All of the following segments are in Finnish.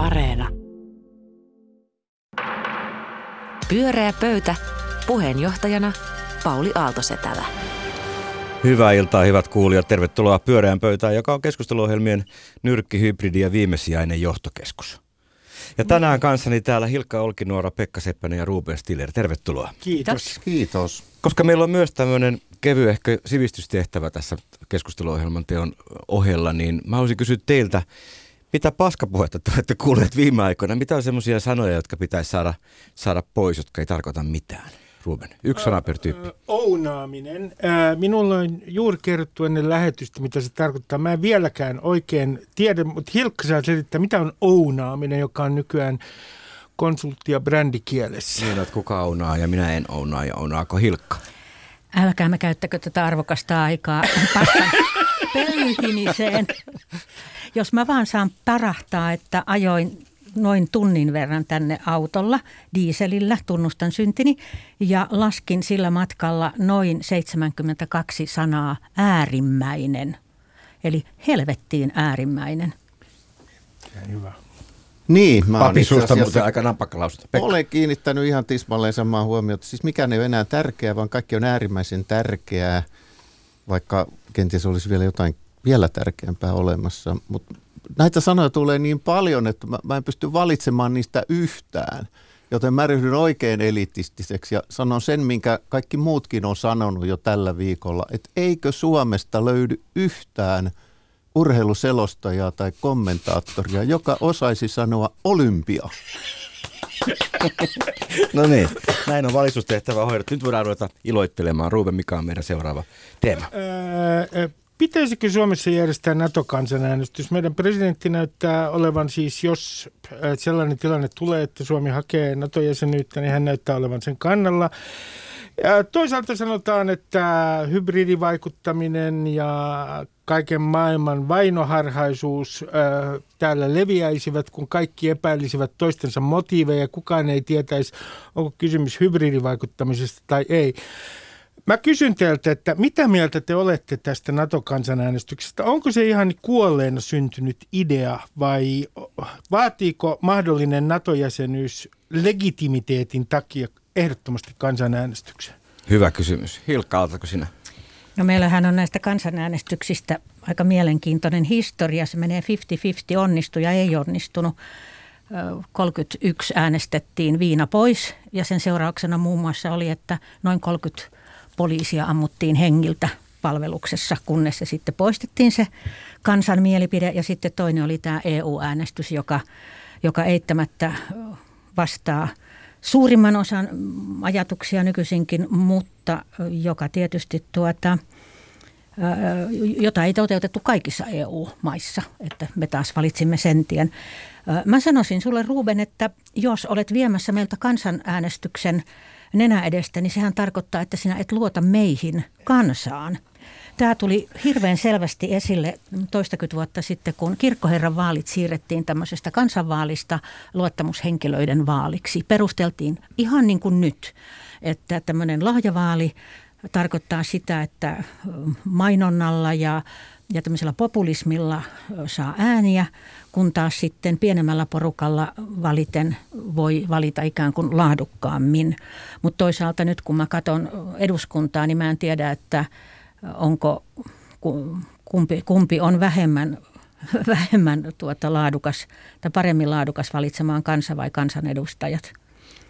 Areena. Pyöreä pöytä. Puheenjohtajana Pauli Aalto-Setälä. Hyvää iltaa, hyvät kuulijat. Tervetuloa Pyöreän pöytään, joka on keskusteluohjelmien nyrkki, hybridi ja viimesijainen johtokeskus. Ja tänään kanssani täällä Hilkka Olkinuora, Pekka Seppänen ja Ruben Stiller. Tervetuloa. Kiitos. Kiitos. Koska meillä on myös tämmöinen kevyehkö sivistystehtävä tässä keskusteluohjelman teon ohella, niin mä haluaisin kysyä teiltä, mitä paskapuhetta te olette kuulleet viime aikoina? Mitä on semmoisia sanoja, jotka pitäisi saada pois, jotka ei tarkoita mitään? Ruben, yksi sana per tyyppi. Ounaaminen. Minulla on juuri kerrottu ennen lähetystä, mitä se tarkoittaa. Mä en vieläkään oikein tiedä, mutta Hilkka saa selittää, mitä on ounaaminen, joka on nykyään konsultti- ja brändikielessä. Niin, että kuka ounaa ja minä en ounaa ja ounaako Hilkka? Älkää mä käyttäkö tätä arvokasta aikaa paskan pöyhimiseen. Jos mä vaan saan parahtaa, että ajoin noin tunnin verran tänne autolla, dieselillä, tunnustan syntini, ja laskin sillä matkalla noin 72 sanaa äärimmäinen. Eli helvettiin äärimmäinen. Hyvä. Niin, mä oon itse aika napakkalausetta. Olen kiinnittänyt ihan tismalleen samaan huomioon, että siis mikään ei ole enää tärkeää, vaan kaikki on äärimmäisen tärkeää, vaikka kenties olisi vielä jotain vielä tärkeämpää olemassa, mutta näitä sanoja tulee niin paljon, että mä en pysty valitsemaan niistä yhtään, joten mä ryhdyn oikein elitistiseksi ja sanon sen, minkä kaikki muutkin on sanonut jo tällä viikolla, että eikö Suomesta löydy yhtään urheiluselostajaa tai kommentaattoria, joka osaisi sanoa olympia. No niin, näin on valitsustehtävä hoidettu. Nyt voidaan ruveta iloittelemaan. Ruben, mikä on meidän seuraava teema? Pitäisikö Suomessa järjestää Nato-kansanäänestys? Meidän presidentti näyttää olevan siis, jos sellainen tilanne tulee, että Suomi hakee Nato-jäsenyyttä, niin hän näyttää olevan sen kannalla. Ja toisaalta sanotaan, että hybridivaikuttaminen ja kaiken maailman vainoharhaisuus täällä leviäisivät, kun kaikki epäilisivät toistensa motiiveja. Kukaan ei tietäisi, onko kysymys hybridivaikuttamisesta tai ei. Mä kysyn teiltä, että mitä mieltä te olette tästä NATO-kansanäänestyksestä? Onko se ihan kuolleena syntynyt idea vai vaatiiko mahdollinen NATO-jäsenyys legitimiteetin takia ehdottomasti kansanäänestyksen? Hyvä kysymys. Hilkka, aloitatko sinä? No meillähän on näistä kansanäänestyksistä aika mielenkiintoinen historia. Se menee 50-50, onnistui ja ei onnistunut. 31 äänestettiin viina pois ja sen seurauksena muun muassa oli, että noin 30 poliisia ammuttiin hengiltä palveluksessa, kunnes se sitten poistettiin se kansan mielipide. Ja sitten toinen oli tämä EU-äänestys, joka eittämättä vastaa suurimman osan ajatuksia nykyisinkin, mutta joka tietysti jota ei toteutettu kaikissa EU-maissa, että me taas valitsimme sen tien. Mä sanoisin sulle, Ruben, että jos olet viemässä meiltä kansanäänestyksen nenä edestä, niin sehän tarkoittaa, että sinä et luota meihin kansaan. Tämä tuli hirveän selvästi esille toistakymmentä vuotta sitten, kun kirkkoherran vaalit siirrettiin tämmöisestä kansanvaalista luottamushenkilöiden vaaliksi. Perusteltiin ihan niin kuin nyt, että tämmöinen lahjavaali tarkoittaa sitä, että mainonnalla ja tämmöisellä populismilla saa ääniä, kun taas sitten pienemmällä porukalla valiten voi valita ikään kuin laadukkaammin. Mutta toisaalta nyt kun mä katson eduskuntaa, niin mä en tiedä, että onko kumpi on vähemmän laadukas tai paremmin laadukas valitsemaan kansa vai kansanedustajat.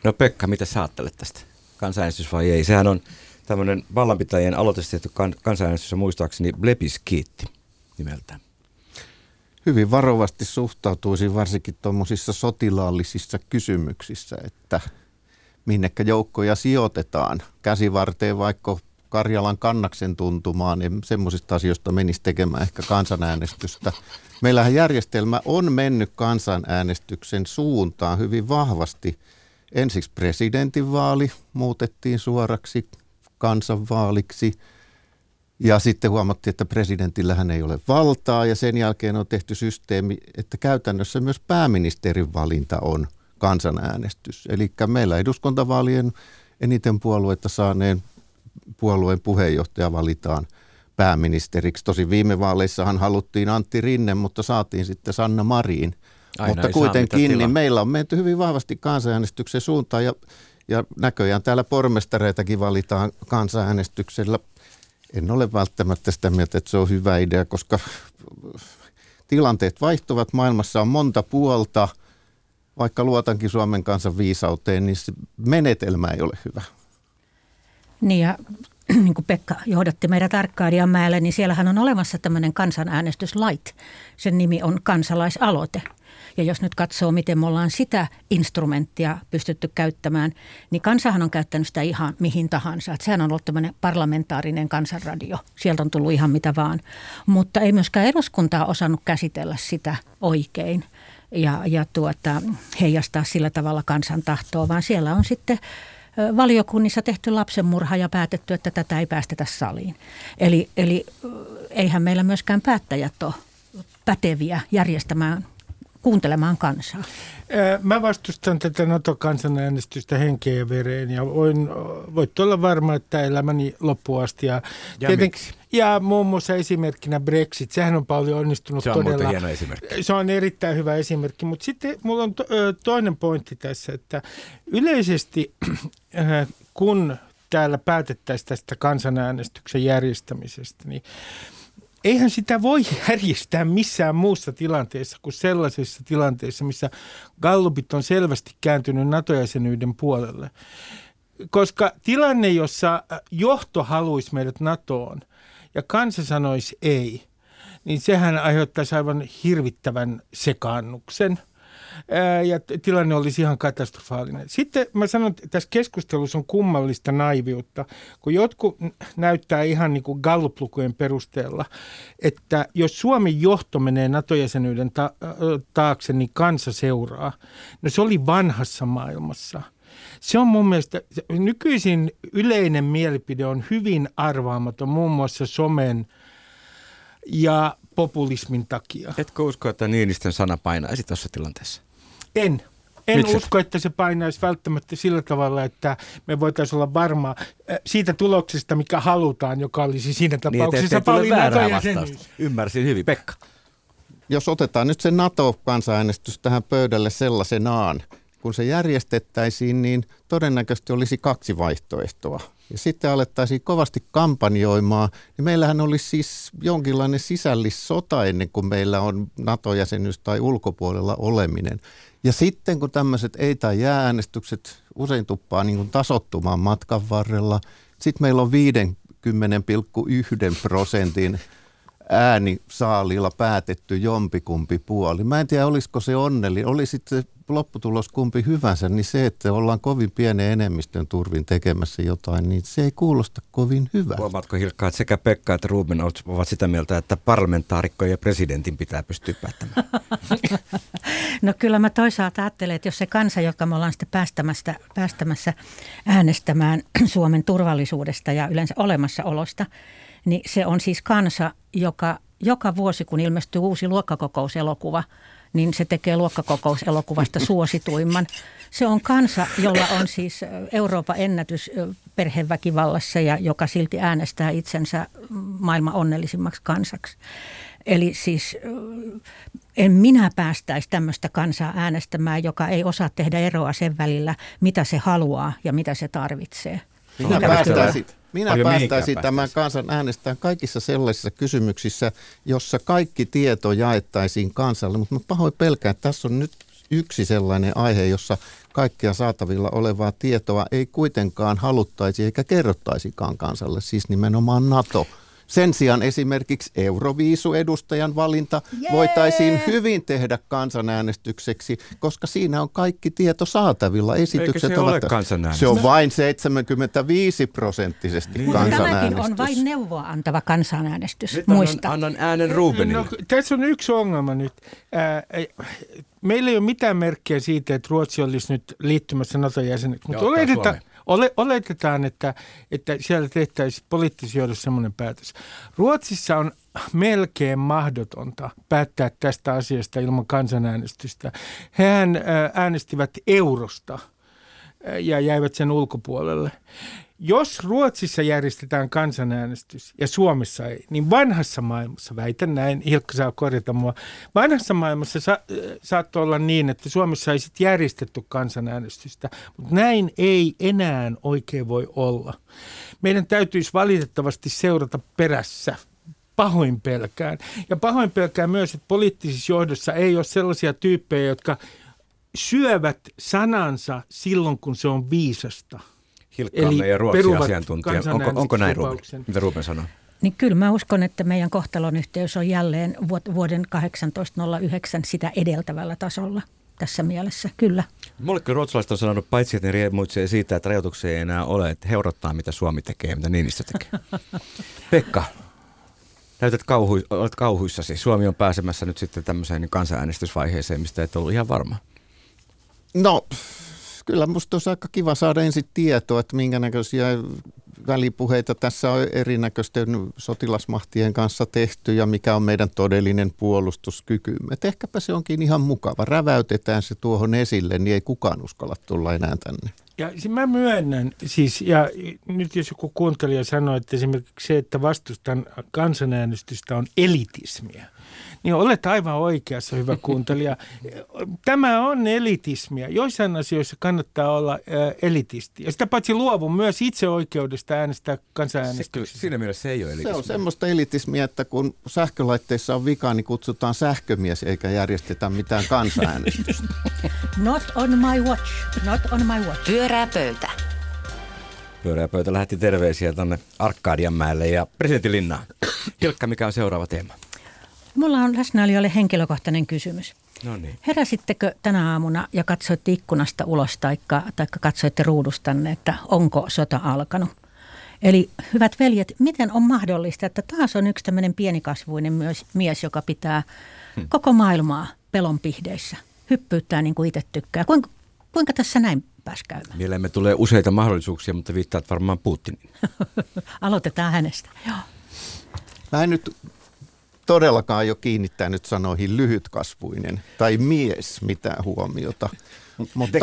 No Pekka, mitä sä ajattelet tästä? Kansanäänestys vai ei? Sehän on tämmöinen vallanpitäjien aloitteessa tehty kansanäänestys, muistaakseni Blebiskiitti nimeltään. Hyvin varovasti suhtautuisin varsinkin tuommoisissa sotilaallisissa kysymyksissä, että minnekä joukkoja sijoitetaan käsivarteen vaikka Karjalan kannaksen tuntumaan, niin semmoisista asioista menisi tekemään ehkä kansanäänestystä. Meillähän järjestelmä on mennyt kansanäänestyksen suuntaan hyvin vahvasti. Ensiksi presidentinvaali muutettiin suoraksi kansanvaaliksi ja sitten huomattiin, että presidentillähän ei ole valtaa ja sen jälkeen on tehty systeemi, että käytännössä myös pääministerin valinta on kansanäänestys. Eli meillä eduskuntavaalien eniten puolueita saaneen puolueen puheenjohtaja valitaan pääministeriksi. Tosin viime vaaleissahan haluttiin Antti Rinne, mutta saatiin sitten Sanna Marin. Aina mutta kuitenkin niin meillä on menty hyvin vahvasti kansanäänestyksen suuntaan ja näköjään täällä pormestareitakin valitaan kansanäänestyksellä. En ole välttämättä sitä mieltä, että se on hyvä idea, koska tilanteet vaihtuvat. Maailmassa on monta puolta. Vaikka luotankin Suomen kansan viisauteen, niin se menetelmä ei ole hyvä. Niin ja niin kuin Pekka johdatti meidät Arkadianmäelle, niin siellähän on olemassa tämmöinen kansanäänestyslait. Sen nimi on kansalaisaloite. Ja jos nyt katsoo, miten me ollaan sitä instrumenttia pystytty käyttämään, niin kansahan on käyttänyt sitä ihan mihin tahansa. Että sehän on ollut tämmöinen parlamentaarinen kansanradio. Sieltä on tullut ihan mitä vaan. Mutta ei myöskään eduskuntaa osannut käsitellä sitä oikein ja heijastaa sillä tavalla kansan tahtoa, vaan siellä on sitten valiokunnissa tehty lapsenmurha ja päätetty, että tätä ei päästetä saliin. Eli eihän meillä myöskään päättäjät ole päteviä kuuntelemaan kansaa. Mä vastustan tätä NATO-kansanäänestystä henkeä ja vereen ja voit olla varma, että elämäni loppuun asti. Ja muun muassa esimerkkinä Brexit. Sehän on paljon onnistunut todella. Se on todella hieno esimerkki. Se on erittäin hyvä esimerkki. Mutta sitten mulla on toinen pointti tässä, että yleisesti kun täällä päätettäisiin tästä kansanäänestyksen järjestämisestä, niin eihän sitä voi järjestää missään muussa tilanteessa kuin sellaisessa tilanteessa, missä gallupit on selvästi kääntynyt NATO-jäsenyyden puolelle. Koska tilanne, jossa johto haluaisi meidät NATOon ja kansa sanoisi ei, niin sehän aiheuttaisi aivan hirvittävän sekaannuksen. Ja tilanne olisi ihan katastrofaalinen. Sitten mä sanon, että tässä keskustelussa on kummallista naiviutta, kun jotkut näyttää ihan niin kuin Gallup-lukujen perusteella, että jos Suomen johto menee NATO-jäsenyyden taakse, niin kansa seuraa. No se oli vanhassa maailmassa. Se on mun mielestä, nykyisin yleinen mielipide on hyvin arvaamaton, muun muassa somen ja populismin takia. Etkö usko, että Niinistön sana painaisi tuossa tilanteessa? En usko, että se painaisi välttämättä sillä tavalla, että me voitaisiin olla varmaa siitä tuloksesta, mikä halutaan, joka olisi siinä tapauksessa paljon NATO-jäsenyys. Ymmärsin hyvin. Pekka. Jos otetaan nyt se NATO-kansanäänestys tähän pöydälle sellaisenaan, kun se järjestettäisiin, niin todennäköisesti olisi kaksi vaihtoehtoa. Ja sitten alettaisiin kovasti kampanjoimaan, niin meillähän olisi siis jonkinlainen sisällissota ennen kuin meillä on NATO-jäsenyys tai ulkopuolella oleminen. Ja sitten kun tämmöiset ei- tai jää-äänestykset usein tuppaa niin kuin tasottumaan matkan varrella, sitten meillä on 50,1% äänisaalilla päätetty jompikumpi puoli. Mä en tiedä, olisiko se onnellinen. Oli sitten lopputulos kumpi hyvänsä, niin se, että ollaan kovin pienen enemmistön turvin tekemässä jotain, niin se ei kuulosta kovin hyvältä. Huomaatko, Hilkka, että sekä Pekka että Ruben ovat sitä mieltä, että parlamentaarikkojen ja presidentin pitää pystyä päättämään? No kyllä mä toisaalta ajattelen, että jos se kansa, joka me ollaan sitten päästämässä äänestämään Suomen turvallisuudesta ja yleensä olemassaolosta, niin se on siis kansa, joka vuosi, kun ilmestyy uusi luokkakokouselokuva, niin se tekee luokkakokouselokuvasta suosituimman. Se on kansa, jolla on siis Euroopan ennätys perheväkivallassa ja joka silti äänestää itsensä maailman onnellisimmaksi kansaksi. Eli siis en minä päästäisi tämmöistä kansaa äänestämään, joka ei osaa tehdä eroa sen välillä, mitä se haluaa ja mitä se tarvitsee. Minä päästäisin tämän kansan äänestään kaikissa sellaisissa kysymyksissä, jossa kaikki tieto jaettaisiin kansalle, mutta mä pahoin pelkään, että tässä on nyt yksi sellainen aihe, jossa kaikkea saatavilla olevaa tietoa ei kuitenkaan haluttaisi eikä kerrottaisikaan kansalle, siis nimenomaan NATO. Sen sijaan esimerkiksi Euroviisu-edustajan valinta voitaisiin hyvin tehdä kansanäänestykseksi, koska siinä on kaikki tieto saatavilla. Esitykset ovat. Se on vain 75% niin. Kansanäänestys. Tämäkin on vain neuvoa antava kansanäänestys. Nyt muista. Annan äänen Rubenille. No, tässä on yksi ongelma nyt. Meillä ei ole mitään merkkejä siitä, että Ruotsi olisi nyt liittymässä NATO-jäseneksi, mutta oletetaan, että siellä tehtäisiin poliittisjohdossa semmoinen päätös. Ruotsissa on melkein mahdotonta päättää tästä asiasta ilman kansanäänestystä. Hehän äänestivät eurosta ja jäivät sen ulkopuolelle. Jos Ruotsissa järjestetään kansanäänestys ja Suomessa ei, niin vanhassa maailmassa, väitän näin, Hilkka saa korjata mua, vanhassa maailmassa saattoi olla niin, että Suomessa ei sitten järjestetty kansanäänestystä, mutta näin ei enää oikein voi olla. Meidän täytyisi valitettavasti seurata perässä. Pahoin pelkään. Ja pahoin pelkään myös, että poliittisessa johdossa ei ole sellaisia tyyppejä, jotka syövät sanansa silloin, kun se on viisasta. Hilkkaamme ja ruotsiasiantuntijan. Onko näin, Ruben? Mitä Ruben sanoo? Niin kyllä mä uskon, että meidän kohtalonyhteys on jälleen vuoden 1809 sitä edeltävällä tasolla tässä mielessä, kyllä. Mulle kyllä ruotsalaiset on sanonut, paitsi että ne riemuitsee siitä, että rajoituksia ei enää ole, että he odottaa, mitä Suomi tekee, mitä Niinistö tekee. Pekka, näytät olet kauhuissasi. Suomi on pääsemässä nyt sitten tämmöiseen kansanäänestysvaiheeseen, mistä et ollut ihan varma. No, kyllä musta olisi aika kiva saada ensin tietoa, että minkä näköisiä välipuheita tässä on erinäköisten sotilasmahtien kanssa tehty ja mikä on meidän todellinen puolustuskykymme. Et ehkäpä se onkin ihan mukava. Räväytetään se tuohon esille, niin ei kukaan uskalla tulla enää tänne. Ja mä myönnän, siis, ja nyt jos joku kuuntelija sanoo, että esimerkiksi se, että vastustan kansanäänestystä on elitismiä, niin olet aivan oikeassa, hyvä kuuntelija. Tämä on elitismiä. Joissain asioissa kannattaa olla elitisti. Ja sitä paitsi luovun myös itse oikeudesta äänestää kansanäänestyksessä. Siinä mielessä se ei ole elitismiä. Se on semmoista elitismiä, että kun sähkölaitteissa on vika, niin kutsutaan sähkömies eikä järjestetä mitään kansanäänestystä. Not on my watch. Not on my watch. Pyörää pöytä. Pyörää pöytä lähti terveisiä tuonne Arkadianmäelle ja presidentilinnaan. Hilkka, mikä on seuraava teema? Mulla on läsnäolijoille henkilökohtainen kysymys. Noniin. Heräsittekö tänä aamuna ja katsoitte ikkunasta ulos tai katsoitte ruudustanne, että onko sota alkanut? Eli hyvät veljet, miten on mahdollista, että taas on yksi tämmöinen pienikasvuinen mies, joka pitää koko maailmaa pelon pihdeissä? Hyppyyttää niin kuin itse tykkää. Kuinka tässä näin pääsi käymään? Mieleemme tulee useita mahdollisuuksia, mutta viittaat varmaan Putinin. Aloitetaan hänestä. Joo. Mä en nyt todellakaan jo kiinnittänyt sanoihin lyhytkasvuinen tai mies mitään huomiota. Mutta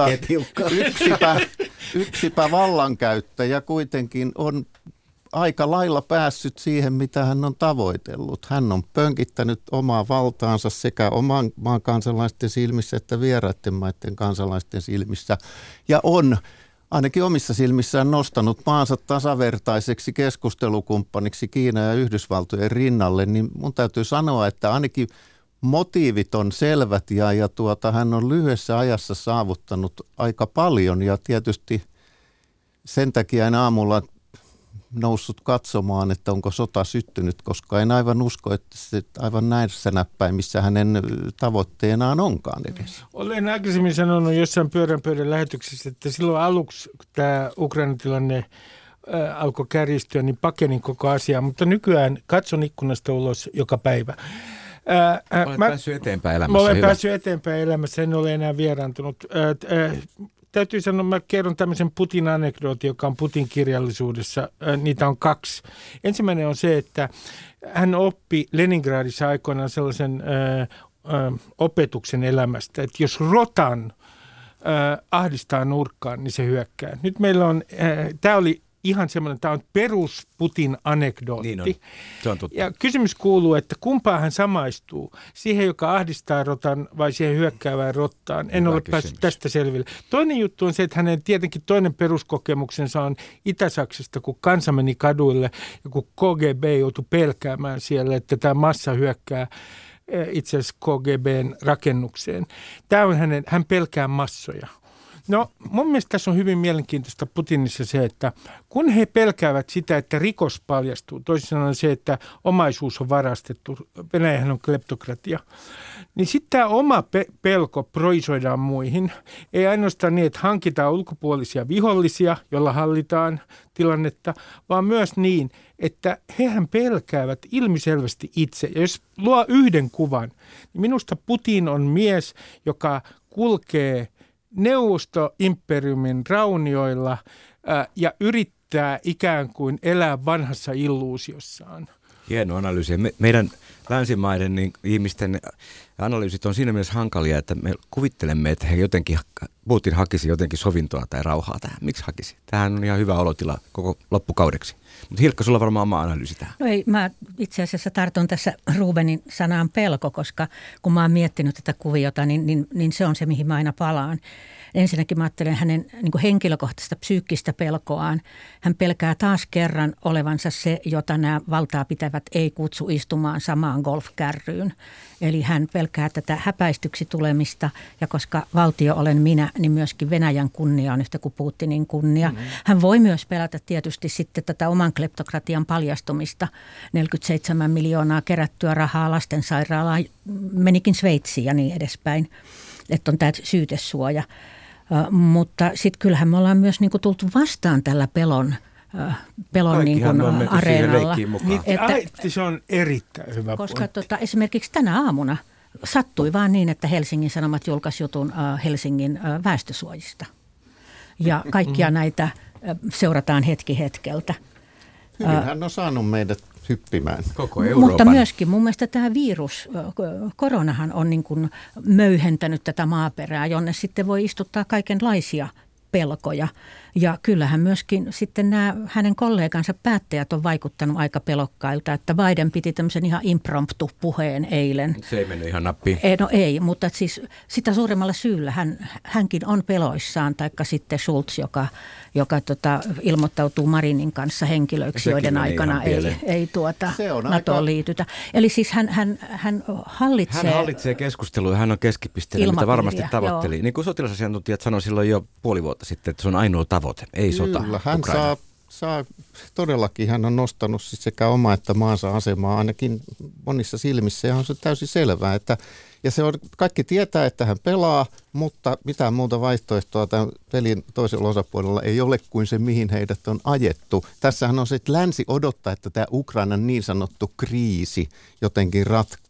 yksipä vallankäyttäjä kuitenkin on aika lailla päässyt siihen, mitä hän on tavoitellut. Hän on pönkittänyt omaa valtaansa sekä oman maan kansalaisten silmissä että vieraiden maiden kansalaisten silmissä ja on ainakin omissa silmissään nostanut maansa tasavertaiseksi keskustelukumppaniksi Kiina ja Yhdysvaltojen rinnalle, niin mun täytyy sanoa, että ainakin motiivit on selvät ja hän on lyhyessä ajassa saavuttanut aika paljon ja tietysti sen takia en aamulla noussut katsomaan, että onko sota syttynyt, koska en aivan usko, että se aivan näissä näppäimissä hänen tavoitteenaan onkaan edes. Olen aikaisemmin sanonut jossain pyörän lähetyksessä, että silloin aluksi tämä Ukrainan tilanne alkoi kärjistyä, niin pakenin koko asiaa, mutta nykyään katson ikkunasta ulos joka päivä. Olet päässyt eteenpäin elämässä. Olen päässyt eteenpäin elämässä, en ole enää vieraantunut. Täytyy sanoa, mä kerron tämmöisen Putin-anekdootin, joka on Putin kirjallisuudessa. Niitä on kaksi. Ensimmäinen on se, että hän oppi Leningradissa aikoinaan sellaisen opetuksen elämästä, että jos rotan ahdistaa nurkkaan, niin se hyökkää. Nyt meillä on, tämä oli ihan semmoinen, tämä on perus Putin-anekdootti. Niin on. Se on totta. Ja kysymys kuuluu, että kumpaan hän samaistuu? Siihen, joka ahdistaa rotan vai siihen hyökkäävään rottaan? En ole päässyt tästä selville. Toinen juttu on se, että hänen tietenkin toinen peruskokemuksensa on Itä-Saksasta, kun kansa meni kaduille ja kun KGB joutui pelkäämään siellä, että tämä massa hyökkää itse asiassa KGBn rakennukseen. Tämä on hän pelkää massoja. No mun mielestä tässä on hyvin mielenkiintoista Putinissa se, että kun he pelkäävät sitä, että rikos paljastuu, toisin sanoen se, että omaisuus on varastettu, Venäjähän on kleptokratia, niin sitten tämä oma pelko projisoidaan muihin. Ei ainoastaan niin, että hankitaan ulkopuolisia vihollisia, joilla hallitaan tilannetta, vaan myös niin, että hehän pelkäävät ilmiselvästi itse. Ja jos luo yhden kuvan, niin minusta Putin on mies, joka kulkee neuvostoimperiumin raunioilla ja yrittää ikään kuin elää vanhassa illuusiossaan. Hieno analyysi. Meidän länsimaiden niin ihmisten analyysit on siinä mielessä hankalia, että me kuvittelemme, että he jotenkin, Putin hakisi jotenkin sovintoa tai rauhaa tähän. Miksi hakisi? Tämähän on ihan hyvä olotila koko loppukaudeksi. Mutta Hilkka, sulla varmaan oma analyysi tähän. No ei, mä itse asiassa tartun tässä Rubenin sanaan pelko, koska kun mä oon miettinyt tätä kuviota, niin se on se, mihin mä aina palaan. Ensinnäkin mä ajattelen hänen niin kuin henkilökohtaista psyykkistä pelkoaan. Hän pelkää taas kerran olevansa se, jota nämä valtaa pitävät ei kutsu istumaan samaan golfkärryyn. Eli hän pelkää tätä häpäistyksi tulemista, ja koska valtio olen minä, niin myöskin Venäjän kunnia on yhtä kuin Putinin kunnia. Hän voi myös pelätä tietysti sitten tätä oman kleptokratian paljastumista. 47 miljoonaa kerättyä rahaa lastensairaalaan menikin Sveitsiin ja niin edespäin, että on tämä syytesuoja. Mutta sitten kyllähän me ollaan myös niinku tultu vastaan tällä pelon niin kuin areenalla. Että se on erittäin hyvä koska esimerkiksi tänä aamuna sattui vaan niin, että Helsingin Sanomat julkaisi jutun Helsingin väestösuojista. Ja kaikkia näitä seurataan hetki hetkeltä. Hyvinhän on saanut meidät hyppimään koko Euroopan. Mutta myöskin mun mielestä tämä virus, koronahan on niin kuin möyhentänyt tätä maaperää, jonne sitten voi istuttaa kaikenlaisia pelkoja. Ja kyllähän myöskin sitten nämä hänen kollegansa päättäjät on vaikuttanut aika pelokkailta, että Biden piti tämmöisen ihan impromptu puheen eilen. Se ei mennyt ihan nappiin. Ei, mutta siis sitä suuremmalla syyllä hänkin on peloissaan, taikka sitten Schulz, joka ilmoittautuu Marinin kanssa henkilöiksi, joiden aikana ei NATOon liitytä. Eli siis hän hallitsee... Hän hallitsee keskustelua, hän on keskipisteellä, mitä varmasti tavoitteli. Joo. Niin kuin sotilasasiantuntijat sanoi silloin jo puoli vuotta sitten, että se on ainoa tavoite, ei sota. Kyllä, hän saa, todellakin hän on nostanut siis sekä oma että maansa asemaa ainakin monissa silmissä, ja on se täysin selvää, että ja se on, kaikki tietää, että hän pelaa, mutta mitään muuta vaihtoehtoa tämän pelin toisella osapuolella ei ole kuin se, mihin heidät on ajettu. Tässähän on se, että länsi odottaa, että tämä Ukrainan niin sanottu kriisi jotenkin ratkeaisi.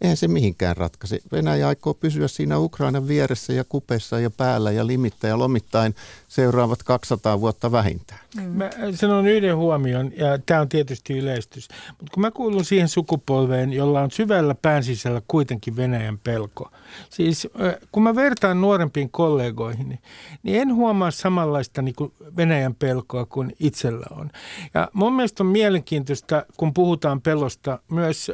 Eihän se mihinkään ratkaisi. Venäjä aikoo pysyä siinä Ukrainan vieressä ja kupeessa ja päällä ja limittäin ja lomittain seuraavat 200 vuotta vähintään. Mä sanon yhden huomion, ja tämä on tietysti yleistys, mutta kun mä kuulun siihen sukupolveen, jolla on syvällä pään sisällä kuitenkin Venäjän pelko. Siis kun mä vertaan nuorempiin kollegoihin, niin en huomaa samanlaista niin kuin Venäjän pelkoa kuin itsellä on. Ja mun mielestä on mielenkiintoista, kun puhutaan pelosta, myös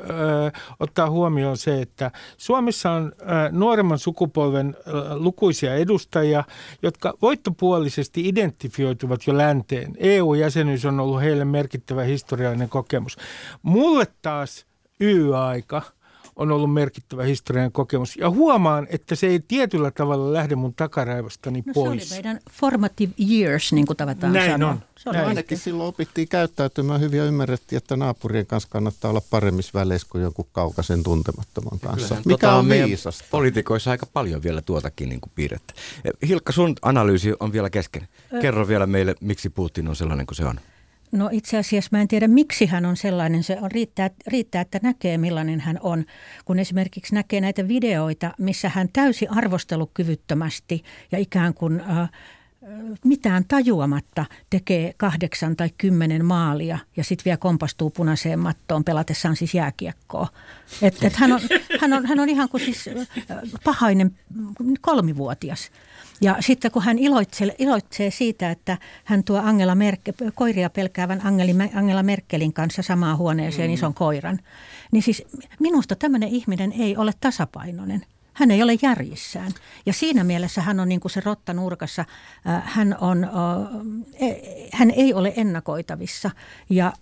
ottaa huomioon se, että Suomessa on nuoremman sukupolven lukuisia edustajia, jotka voittopuolisesti identifioituvat jo länteen. EU-jäsenyys on ollut heille merkittävä historiallinen kokemus. Mulle taas YYA-aika on ollut merkittävä historiallinen kokemus. Ja huomaan, että se ei tietyllä tavalla lähde mun takaraivostani pois. Se oli meidän formative years, niin kuin tavataan sanoa. Ainakin silloin opittiin käyttäytymään hyvin ja ymmärrettiin, että naapurien kanssa kannattaa olla paremmissa väleissä kuin jonkun kaukaisen tuntemattoman kanssa. Kyllähän mikä on viisasta. Poliitikoissa aika paljon vielä tuotakin niin kuin piirrettä. Hilkka, sun analyysi on vielä kesken. Kerro vielä meille, miksi Putin on sellainen kuin se on. No itse asiassa mä en tiedä, miksi hän on sellainen. Se on, riittää, että näkee millainen hän on. Kun esimerkiksi näkee näitä videoita, missä hän täysin arvostelukyvyttömästi ja ikään kuin mitään tajuamatta tekee 8 tai 10 maalia ja sitten vielä kompastuu punaiseen mattoon pelatessaan siis jääkiekkoa. Et hän on ihan kuin siis pahainen 3-vuotias. Ja sitten kun hän iloitsee siitä, että hän tuo koiria pelkäävän Angela Merkelin kanssa samaan huoneeseen ison koiran, niin siis minusta tämmöinen ihminen ei ole tasapainoinen. Hän ei ole järjissään. Ja siinä mielessä hän on niin kuin se rotta nurkassa. Hän ei ole ennakoitavissa. Ja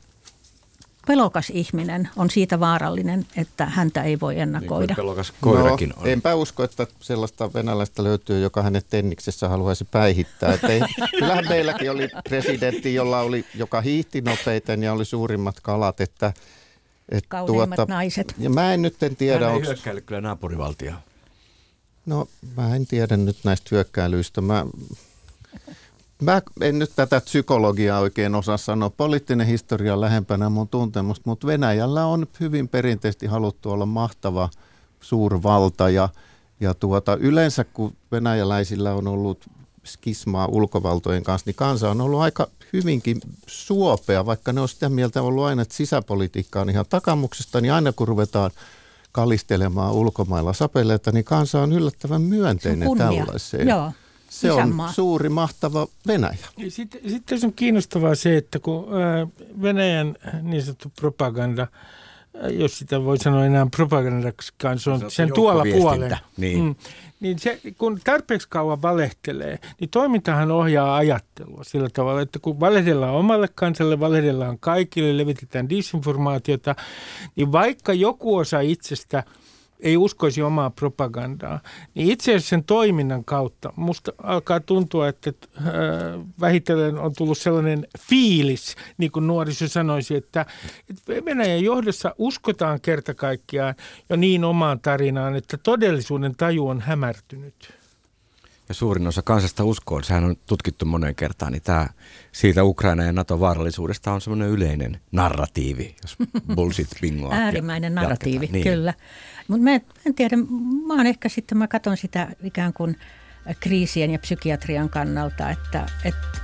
pelokas ihminen on siitä vaarallinen, että häntä ei voi ennakoida. Niin pelokas koirakin on. Enpä usko, että sellaista venäläistä löytyy, joka hänet tenniksessä haluaisi päihittää. Kyllähän meilläkin oli presidentti, joka hiihti nopeiten ja oli suurimmat kalat, että... Kauniimmat naiset. Ja mä en nyt tiedä... Hän ei hyökkäillyt kyllä naapurivaltioon. No, mä en tiedä nyt näistä hyökkäilyistä. Mä en nyt tätä psykologiaa oikein osaa sanoa. Poliittinen historia on lähempänä mun tuntemusta, mutta Venäjällä on hyvin perinteisesti haluttu olla mahtava suurvalta. Ja yleensä, kun venäläisillä on ollut skismaa ulkovaltojen kanssa, niin kansa on ollut aika hyvinkin suopea, vaikka ne on sitä mieltä ollut aina, että sisäpolitiikka on ihan takamuksesta, niin aina kun ruvetaan kalistelemaan ulkomailla sapeleita, niin kansa on yllättävän myönteinen tällaiseen. Joo. Se on suuri, mahtava Venäjä. Sitten on kiinnostavaa se, että kun Venäjän niin sanottu propaganda, jos sitä voi sanoa enää propagandaksikaan, se on sen tuolla puolella. Niin. Niin se, kun tarpeeksi kauan valehtelee, niin toimintahan ohjaa ajattelua sillä tavalla, että kun valehdellaan omalle kansalle, valehdellaan kaikille, levitetään disinformaatiota, niin vaikka joku osa itsestä ei uskoisi omaa propagandaa, niin itse asiassa sen toiminnan kautta musta alkaa tuntua, että vähitellen on tullut sellainen fiilis, niin kuin nuoriso sanoisi, että Venäjän johdossa uskotaan kerta kaikkiaan jo niin omaan tarinaan, että todellisuuden taju on hämärtynyt. Ja suurin osa kansasta uskoon, sehän on tutkittu moneen kertaan, niin tämä siitä Ukraina ja Naton vaarallisuudesta on semmoinen yleinen narratiivi, jos bullshit bingoa. Äärimmäinen narratiivi, niin. Kyllä. Mutta mä en tiedä, mä katson sitä ikään kuin kriisien ja psykiatrian kannalta, että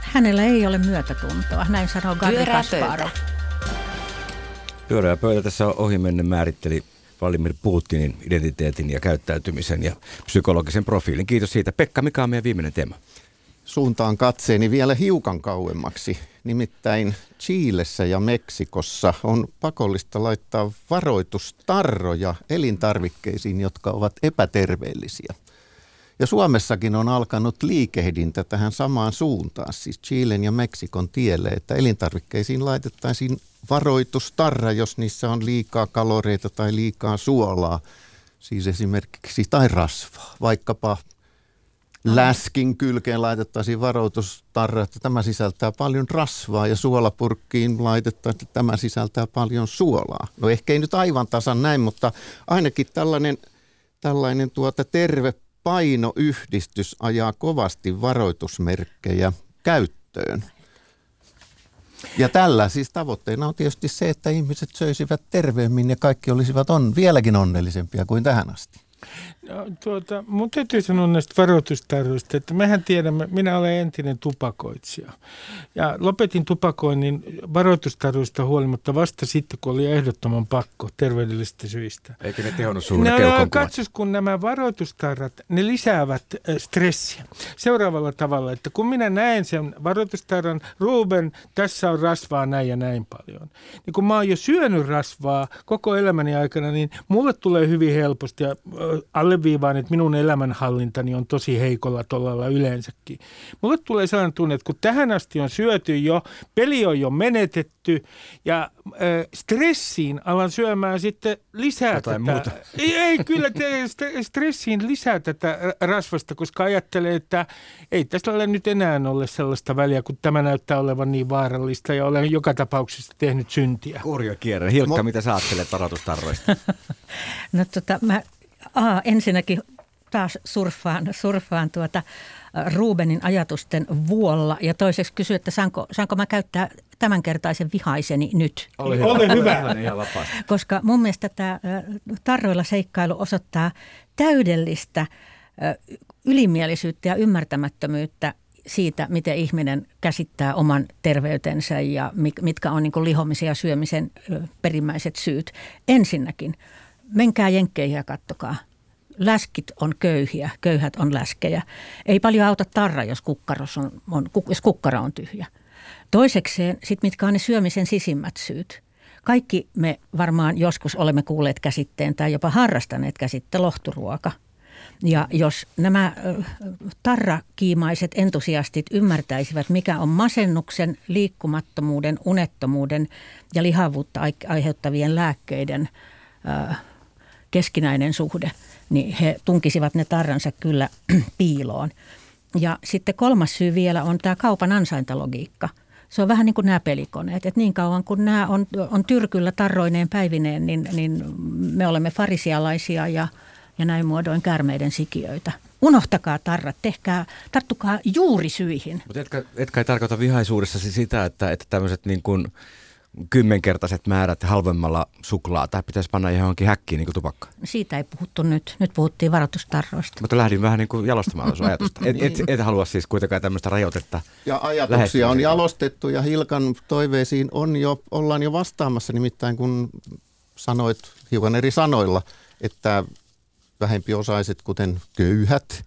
hänellä ei ole myötätuntoa. Näin sanoo Gargi Kasparov. Pyörää pöytä tässä ohimennen määritteli Vladimir Putinin identiteetin ja käyttäytymisen ja psykologisen profiilin. Kiitos siitä. Pekka, mikä on meidän viimeinen teema? Suuntaan katseeni vielä hiukan kauemmaksi. Nimittäin Chilessä ja Meksikossa on pakollista laittaa varoitustarroja elintarvikkeisiin, jotka ovat epäterveellisiä. Ja Suomessakin on alkanut liikehdintä tähän samaan suuntaan, siis Chilen ja Meksikon tielle, että elintarvikkeisiin laitettaisiin varoitustarra, jos niissä on liikaa kaloreita tai liikaa suolaa, siis esimerkiksi tai rasvaa, vaikkapa läskin kylkeen laitettaisiin varoitustarra, että tämä sisältää paljon rasvaa, ja suolapurkkiin laitettaisiin, että tämä sisältää paljon suolaa. No ehkä ei nyt aivan tasan näin, mutta ainakin tällainen terve painoyhdistys ajaa kovasti varoitusmerkkejä käyttöön. Ja tällä siis tavoitteena on tietysti se, että ihmiset söisivät terveemmin ja kaikki olisivat vieläkin onnellisempia kuin tähän asti. No, mun täytyy sanoa näistä varoitustarroista, että mehän tiedämme, minä olen entinen tupakoitsija ja lopetin tupakoinnin varoitustarroista huolimatta vasta sitten, kun oli ehdottoman pakko terveydellisistä syistä. Eikä ne tehonnut suuri keuhkokuvat? Katsos, kun nämä varoitustarrat, ne lisäävät stressiä seuraavalla tavalla, että kun minä näen sen varoitustarran, Ruben, tässä on rasvaa näin ja näin paljon. Niin kun mä oon jo syönyt rasvaa koko elämäni aikana, niin mulle tulee hyvin helposti ja alleviivaan, että minun elämänhallintani on tosi heikolla tolalla yleensäkin. Mulle tulee sellainen tunne, että kun tähän asti on syöty jo, peli on jo menetetty ja stressiin alan syömään sitten lisää jotain tätä. Muuta. Ei kyllä stressiin lisää tätä rasvasta, koska ajattelee, että ei tässä ole nyt enää ole sellaista väliä, kun tämä näyttää olevan niin vaarallista ja olen joka tapauksessa tehnyt syntiä. Kurja kierre. Hilkka, mitä sä ajattelet varoitustarroista? No ensinnäkin taas surffaan Rubenin ajatusten vuolla ja toiseksi kysyy, että saanko mä käyttää tämänkertaisen vihaiseni nyt? Ole hyvä. Koska mun mielestä tämä tarroilla seikkailu osoittaa täydellistä ylimielisyyttä ja ymmärtämättömyyttä siitä, miten ihminen käsittää oman terveytensä ja mitkä on niin kuin lihomisen ja syömisen perimmäiset syyt. Ensinnäkin. Menkää jenkkeihin ja kattokaa. Läskit on köyhiä, köyhät on läskejä. Ei paljon auta tarra, jos kukkara on tyhjä. Toisekseen, sit mitkä on ne syömisen sisimmät syyt. Kaikki me varmaan joskus olemme kuulleet käsitteen tai jopa harrastaneet käsitteen lohturuoka. Ja jos nämä tarrakiimaiset entusiastit ymmärtäisivät, mikä on masennuksen, liikkumattomuuden, unettomuuden ja lihavuutta aiheuttavien lääkkeiden keskinäinen suhde, niin he tunkisivat ne tarransa kyllä piiloon. Ja sitten kolmas syy vielä on tämä kaupan ansaintalogiikka. Se on vähän niin kuin nämä pelikoneet, että niin kauan kun nämä on tyrkyllä tarroineen päivineen, niin me olemme farisialaisia ja näin muodoin käärmeiden sikiöitä. Unohtakaa tarrat, tarttukaa juurisyihin. Mutta etkä tarkoita vihaisuudessasi sitä, että tämmöiset niin kuin 10-kertaiset määrät halvemmalla suklaa, tai pitäisi panna johonkin häkkiin niin kuin tupakka. Siitä ei puhuttu nyt. Nyt puhuttiin varoitustarroista. Mutta lähdin vähän niin kuin jalostamaan sun ajatusta. Et halua siis kuitenkaan tämmöistä rajoitetta. Ja ajatuksia on jalostettu ja Hilkan toiveisiin ollaan jo vastaamassa, nimittäin kun sanoit hiukan eri sanoilla, että vähempiosaiset, kuten köyhät,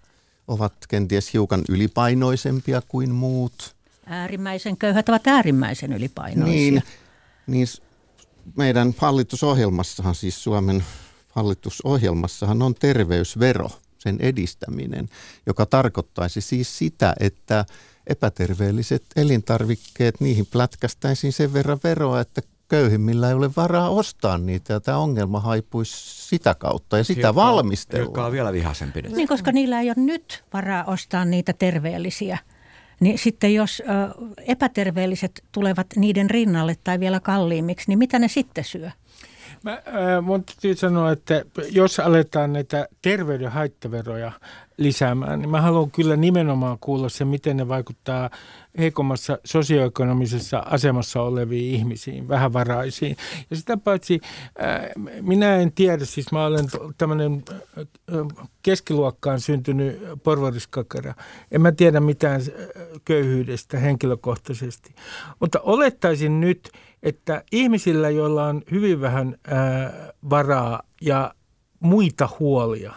ovat kenties hiukan ylipainoisempia kuin muut. Äärimmäisen köyhät ovat äärimmäisen ylipainoisia. Niin meidän hallitusohjelmassahan, siis Suomen hallitusohjelmassahan on terveysvero, sen edistäminen, joka tarkoittaisi siis sitä, että epäterveelliset elintarvikkeet, niihin plätkästäisiin sen verran veroa, että köyhimmillä ei ole varaa ostaa niitä, ja tämä ongelma haipuisi sitä kautta ja sitä valmistelua. Joka on vielä vihaisempi nyt. Niin, koska niillä ei ole nyt varaa ostaa niitä terveellisiä. Niin sitten jos epäterveelliset tulevat niiden rinnalle tai vielä kalliimmiksi, niin mitä ne sitten syö? Mun täytyy sanoa, että jos aletaan näitä terveyden haittaveroja lisäämään, niin mä haluan kyllä nimenomaan kuulla se, miten ne vaikuttaa heikommassa sosioekonomisessa asemassa oleviin ihmisiin, vähävaraisiin. Ja sitä paitsi, minä en tiedä, siis mä olen tämmöinen keskiluokkaan syntynyt porvariskakara. En mä tiedä mitään köyhyydestä henkilökohtaisesti, mutta olettaisin nyt, että ihmisillä, joilla on hyvin vähän varaa ja muita huolia,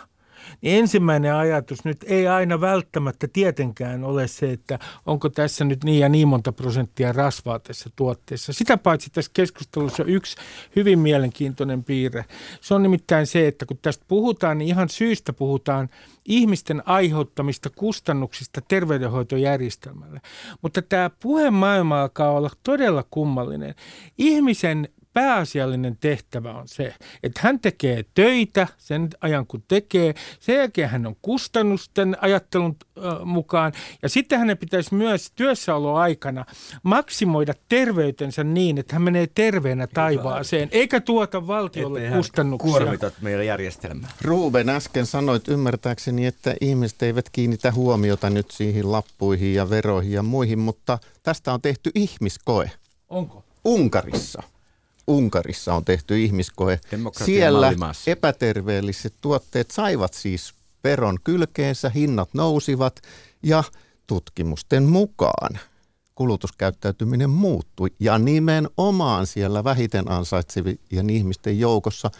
niin ensimmäinen ajatus nyt ei aina välttämättä tietenkään ole se, että onko tässä nyt niin ja niin monta prosenttia rasvaa tässä tuotteessa. Sitä paitsi tässä keskustelussa yksi hyvin mielenkiintoinen piirre. Se on nimittäin se, että kun tästä puhutaan, niin ihan syystä puhutaan ihmisten aiheuttamista kustannuksista terveydenhoitojärjestelmälle. Mutta tämä puhemaailma alkaa olla todella kummallinen. Ihmisen pääasiallinen tehtävä on se, että hän tekee töitä sen ajan kun tekee, sen jälkeen hän on kustannusten ajattelun mukaan ja sitten hänen pitäisi myös työssäoloaikana maksimoida terveytensä niin, että hän menee terveenä taivaaseen eikä tuota valtiolle kustannuksia. Kuormitat meidän järjestelmää. Ruben, äsken sanoit ymmärtääkseni, että ihmiset eivät kiinnitä huomiota nyt siihen lappuihin ja veroihin ja muihin, mutta tästä on tehty ihmiskoe. Onko? Unkarissa on tehty ihmiskoe. Siellä epäterveelliset tuotteet saivat siis veron kylkeensä, hinnat nousivat ja tutkimusten mukaan kulutuskäyttäytyminen muuttui. Ja nimenomaan siellä vähiten ansaitsevien ihmisten joukossa,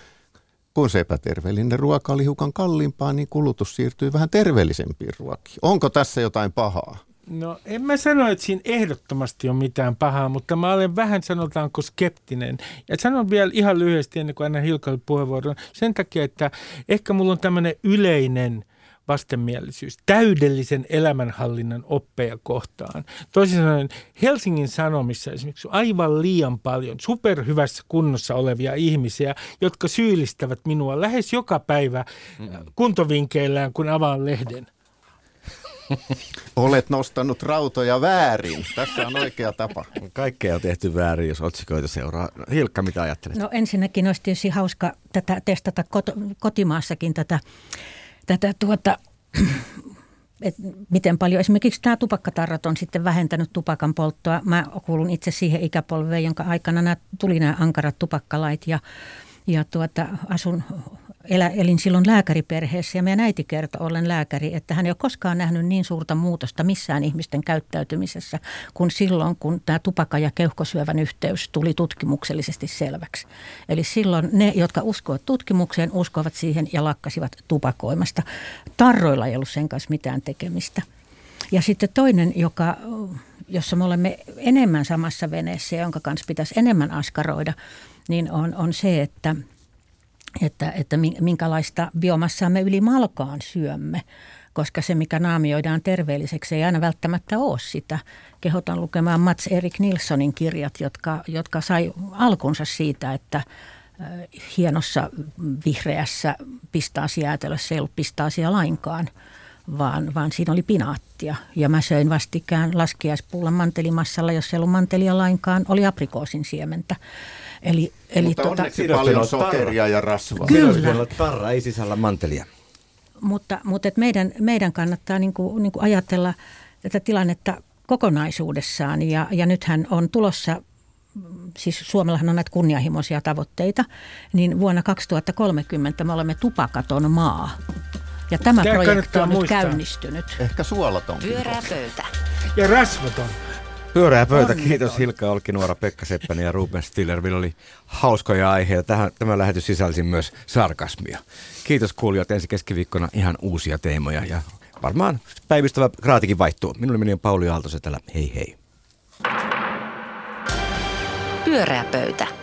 kun se epäterveellinen ruoka oli hiukan kalliimpaa, niin kulutus siirtyi vähän terveellisempiin ruokiin. Onko tässä jotain pahaa? No en mä sano, että siinä ehdottomasti on mitään pahaa, mutta mä olen vähän sanotaanko skeptinen. Ja sanon vielä ihan lyhyesti ennen kuin annan Hilkalle puheenvuoron sen takia, että ehkä mulla on tämmöinen yleinen vastenmielisyys täydellisen elämänhallinnan oppeja kohtaan. Toisin sanoen Helsingin Sanomissa esimerkiksi on aivan liian paljon superhyvässä kunnossa olevia ihmisiä, jotka syyllistävät minua lähes joka päivä kuntovinkeillään, kun avaan lehden. Olet nostanut rautoja väärin. Tässä on oikea tapa. Kaikkea on tehty väärin, jos otsikoita seuraa. Hilkka, mitä ajattelet? No ensinnäkin olisi tietysti hauska tätä testata kotimaassakin tätä miten paljon esimerkiksi nämä tupakkatarrat on sitten vähentänyt tupakan polttoa. Mä kuulun itse siihen ikäpolveen, jonka aikana tuli nämä ankarat tupakkalait ja elin silloin lääkäriperheessä ja meidän äiti kertoi, olen lääkäri, että hän ei ole koskaan nähnyt niin suurta muutosta missään ihmisten käyttäytymisessä kuin silloin, kun tämä tupakan ja keuhkosyövän yhteys tuli tutkimuksellisesti selväksi. Eli silloin ne, jotka uskoivat tutkimukseen, uskoivat siihen ja lakkasivat tupakoimasta. Tarroilla ei ollut sen kanssa mitään tekemistä. Ja sitten toinen, jossa me olemme enemmän samassa veneessä ja jonka kanssa pitäisi enemmän askaroida, niin on se, että minkälaista biomassaa me yli malkaan syömme, koska se, mikä naamioidaan terveelliseksi, ei aina välttämättä ole sitä. Kehotan lukemaan Mats Erik Nilssonin kirjat, jotka sai alkunsa siitä, että hienossa vihreässä pistaasiajäätelössä ei ollut pistaasia lainkaan, vaan siinä oli pinaattia. Ja mä söin vastikään laskiaispuulla mantelimassalla, jos ei ollut mantelia lainkaan, oli aprikoosin siementä. Mutta onneksi paljon sokeria ja rasvaa. Kyllä. Tarra ei sisällä mantelia. Mutta meidän kannattaa niin kuin ajatella tätä tilannetta kokonaisuudessaan. Ja nythän on tulossa siis Suomellahan on näitä kunnianhimoisia tavoitteita, niin vuonna 2030 me olemme tupakaton maa. Ja tämä projekti on nyt käynnistynyt. Ehkä suolaton. Pyörää pöytä. Ja rasvaton. Pyörää pöytä. Kiitos Hilkka Olkinuora, Pekka Seppänen ja Ruben Stiller. Meillä oli hauskoja aiheita. Tämä lähetys sisälsi myös sarkasmia. Kiitos kuulijat. Ensi keskiviikkona ihan uusia teemoja ja varmaan päivystävä graatikin vaihtuu. Minun nimeni on Pauli Aalto-Setälä. Hei hei. Pyörää pöytä.